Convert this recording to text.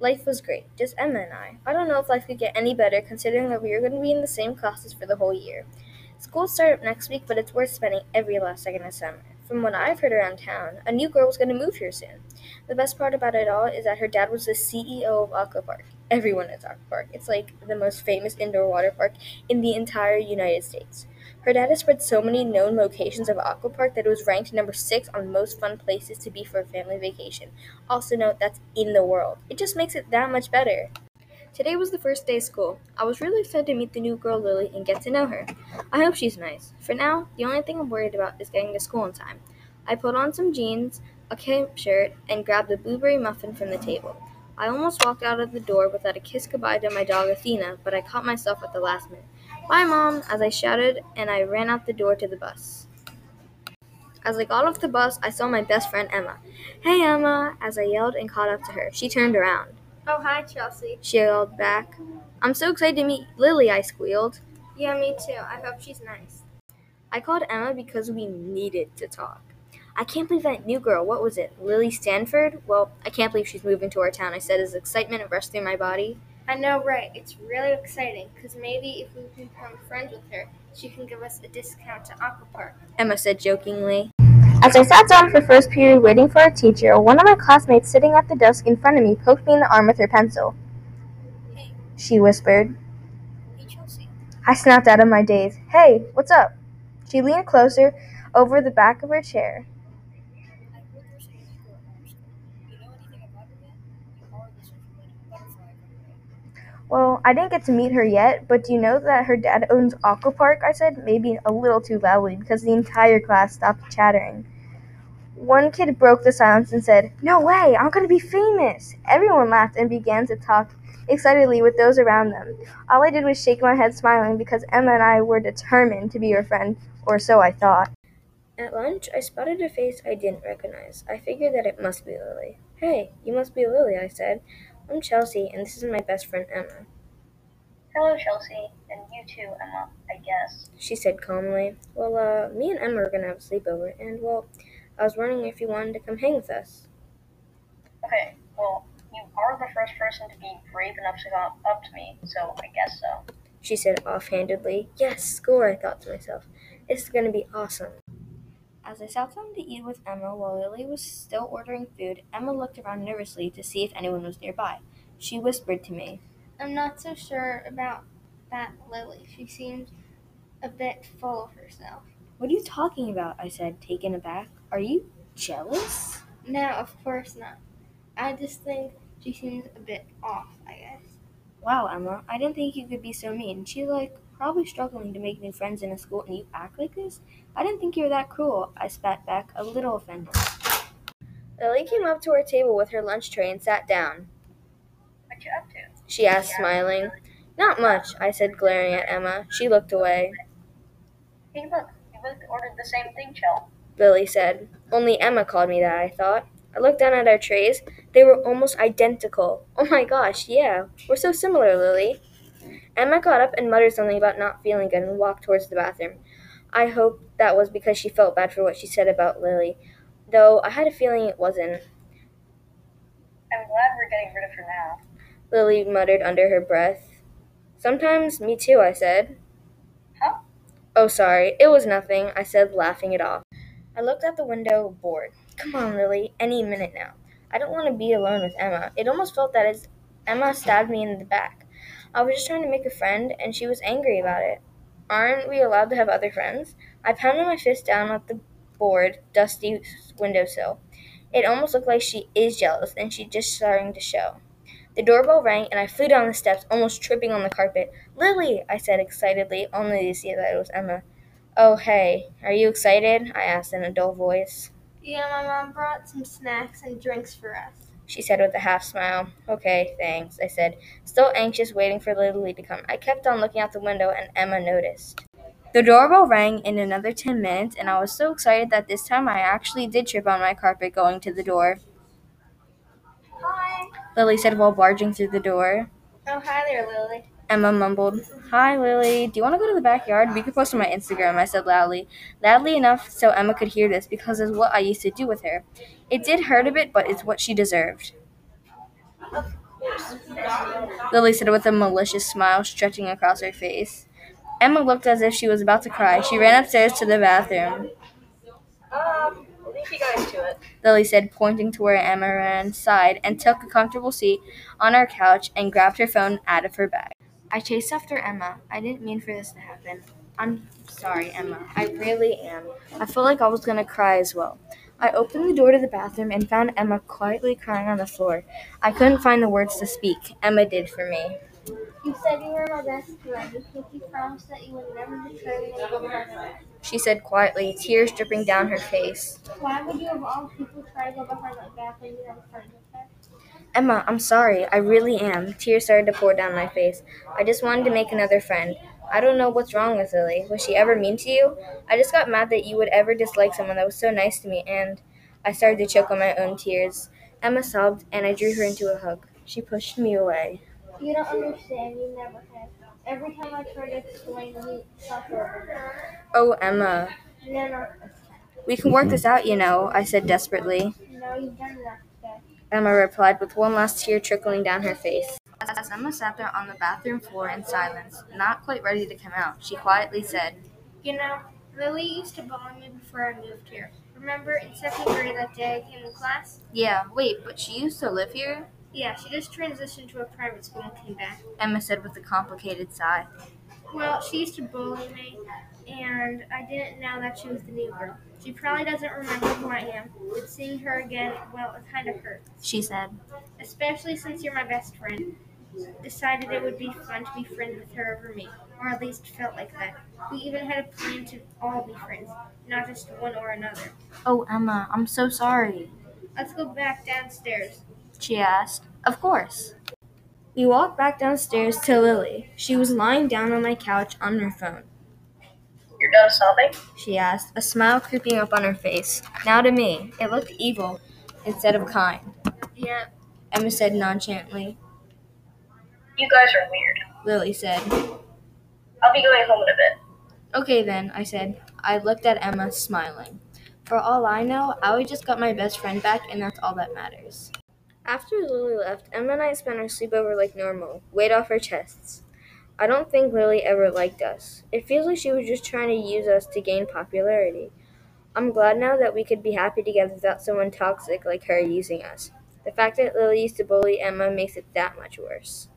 Life was great, just Emma and I. I don't know if life could get any better considering that we are going to be in the same classes for the whole year. School starts up next week, but it's worth spending every last second of summer. From what I've heard around town, a new girl was going to move here soon. The best part about it all is that her dad was the CEO of Aquapark. Everyone knows Aquapark. It's like the most famous indoor water park in the entire United States. Her dad has spread so many known locations of Aquapark that it was ranked number 6 on most fun places to be for a family vacation. Also note that's in the world. It just makes it that much better. Today was the first day of school. I was really excited to meet the new girl, Lily, and get to know her. I hope she's nice. For now, the only thing I'm worried about is getting to school in time. I put on some jeans, a camp shirt, and grabbed a blueberry muffin from the table. I almost walked out of the door without a kiss goodbye to my dog, Athena, but I caught myself at the last minute. "Bye, Mom," as I shouted, and I ran out the door to the bus. As I got off the bus, I saw my best friend, Emma. "Hey, Emma," as I yelled and caught up to her. She turned around. "Oh, hi, Chelsea," she yelled back. "I'm so excited to meet Lily," I squealed. "Yeah, me too. I hope she's nice." I called Emma because we needed to talk. "I can't believe that new girl, what was it, Lily Stanford? Well, I can't believe she's moving to our town," I said as excitement rushed through my body. "I know, right? It's really exciting, because maybe if we become friends with her, she can give us a discount to Aquapark," Emma said jokingly. As I sat down for first period waiting for our teacher, one of my classmates sitting at the desk in front of me poked me in the arm with her pencil. "Hey," she whispered. "Hey, Chelsea." I snapped out of my daze. "Hey, what's up?" She leaned closer over the back of her chair. "I heard there's a new girl at our school. Do you know anything about her yet? You are this butterfly, right?" "Well, I didn't get to meet her yet, but do you know that her dad owns Aquapark?" I said, maybe a little too loudly because the entire class stopped chattering. One kid broke the silence and said, "No way, I'm going to be famous." Everyone laughed and began to talk excitedly with those around them. All I did was shake my head smiling because Emma and I were determined to be her friend, or so I thought. At lunch, I spotted a face I didn't recognize. I figured that it must be Lily. "Hey, you must be Lily," I said. "I'm Chelsea, and this is my best friend, Emma." "Hello, Chelsea, and you too, Emma, I guess," she said calmly. "Well, me and Emma are going to have a sleepover, and, well, I was wondering if you wanted to come hang with us." "Okay, well, you are the first person to be brave enough to come up to me, so I guess so," she said offhandedly. Yes, score, I thought to myself. This is going to be awesome. As I sat down to eat with Emma while Lily was still ordering food, Emma looked around nervously to see if anyone was nearby. She whispered to me, "I'm not so sure about that Lily. She seems a bit full of herself." "What are you talking about?" I said, taken aback. "Are you jealous?" "No, of course not. I just think she seems a bit off, I guess." "Wow, Emma, I didn't think you could be so mean. She's, probably struggling to make new friends in a school and you act like this? I didn't think you were that cruel," I spat back, a little offended. Lily came up to our table with her lunch tray and sat down. "What you up to?" she asked, smiling. "Not much," I said, glaring at Emma. She looked away. "Hey, look, you both ordered the same thing, Chell," Lily said. Only Emma called me that, I thought. I looked down at our trays. They were almost identical. Oh my gosh, yeah. We're so similar, Lily. Emma got up and muttered something about not feeling good and walked towards the bathroom. I hope that was because she felt bad for what she said about Lily, though I had a feeling it wasn't. "I'm glad we're getting rid of her now," Lily muttered under her breath. "Sometimes, me too," I said. "Huh?" "Oh, sorry. It was nothing," I said, laughing it off. I looked out the window, bored. Come on, Lily, any minute now. I don't want to be alone with Emma. It almost felt that as Emma stabbed me in the back. I was just trying to make a friend, and she was angry about it. Aren't we allowed to have other friends? I pounded my fist down on the board, dusty windowsill. It almost looked like she is jealous, and she's just starting to show. The doorbell rang, and I flew down the steps, almost tripping on the carpet. "Lily!" I said excitedly, only to see that it was Emma. "Oh, hey, are you excited?" I asked in a dull voice. "Yeah, my mom brought some snacks and drinks for us," she said with a half-smile. "Okay, thanks," I said, still anxious, waiting for Lily to come. I kept on looking out the window, and Emma noticed. The doorbell rang in another 10 minutes, and I was so excited that this time I actually did trip on my carpet going to the door. "Hi," Lily said while barging through the door. "Oh, hi there, Lily," Emma mumbled. "Hi, Lily. Do you want to go to the backyard? We could post on my Instagram," I said loudly. Loudly enough so Emma could hear this, because it's what I used to do with her. It did hurt a bit, but it's what she deserved. Lily said with a malicious smile stretching across her face. Emma looked as if she was about to cry. She ran upstairs to the bathroom. Lily said, pointing to where Emma ran, sighed, and took a comfortable seat on our couch and grabbed her phone out of her bag. I chased after Emma. I didn't mean for this to happen. I'm sorry, Emma. I really am. I felt like I was going to cry as well. I opened the door to the bathroom and found Emma quietly crying on the floor. I couldn't find the words to speak. Emma did for me. You said you were my best friend. You think you promised that you would never betray me again. She said quietly, tears dripping down her face. Why would you of all people try to go behind my back when you have a friend with her? Emma, I'm sorry. I really am. Tears started to pour down my face. I just wanted to make another friend. I don't know what's wrong with Lily. Was she ever mean to you? I just got mad that you would ever dislike someone that was so nice to me, and I started to choke on my own tears. Emma sobbed, and I drew her into a hug. She pushed me away. You don't understand. You never have. Every time I try to explain, we suffer. Oh, Emma. No. We can work this out, you know, I said desperately. No, you don't have to. Emma replied with one last tear trickling down her face. As Emma sat there on the bathroom floor in silence, not quite ready to come out, she quietly said, You know, Lily used to bully me before I moved here. Remember in second grade that day I came to class? Yeah, wait, but she used to live here? Yeah, she just transitioned to a private school and came back, Emma said with a complicated sigh. Well, she used to bully me, and I didn't know that she was the new girl. She probably doesn't remember who I am, but seeing her again, well, it kind of hurts, she said. Especially since you're my best friend. Decided it would be fun to be friends with her over me, or at least felt like that. We even had a plan to all be friends, not just one or another. Oh, Emma, I'm so sorry. Let's go back downstairs, she asked. Of course. We walked back downstairs to Lily. She was lying down on my couch on her phone. You're done sobbing? She asked, a smile creeping up on her face. Now to me. It looked evil instead of kind. Yeah, Emma said nonchalantly. You guys are weird, Lily said. I'll be going home in a bit. Okay then, I said. I looked at Emma, smiling. For all I know, Allie just got my best friend back, and that's all that matters. After Lily left, Emma and I spent our sleepover like normal, weight off our chests. I don't think Lily ever liked us. It feels like she was just trying to use us to gain popularity. I'm glad now that we could be happy together without someone toxic like her using us. The fact that Lily used to bully Emma makes it that much worse.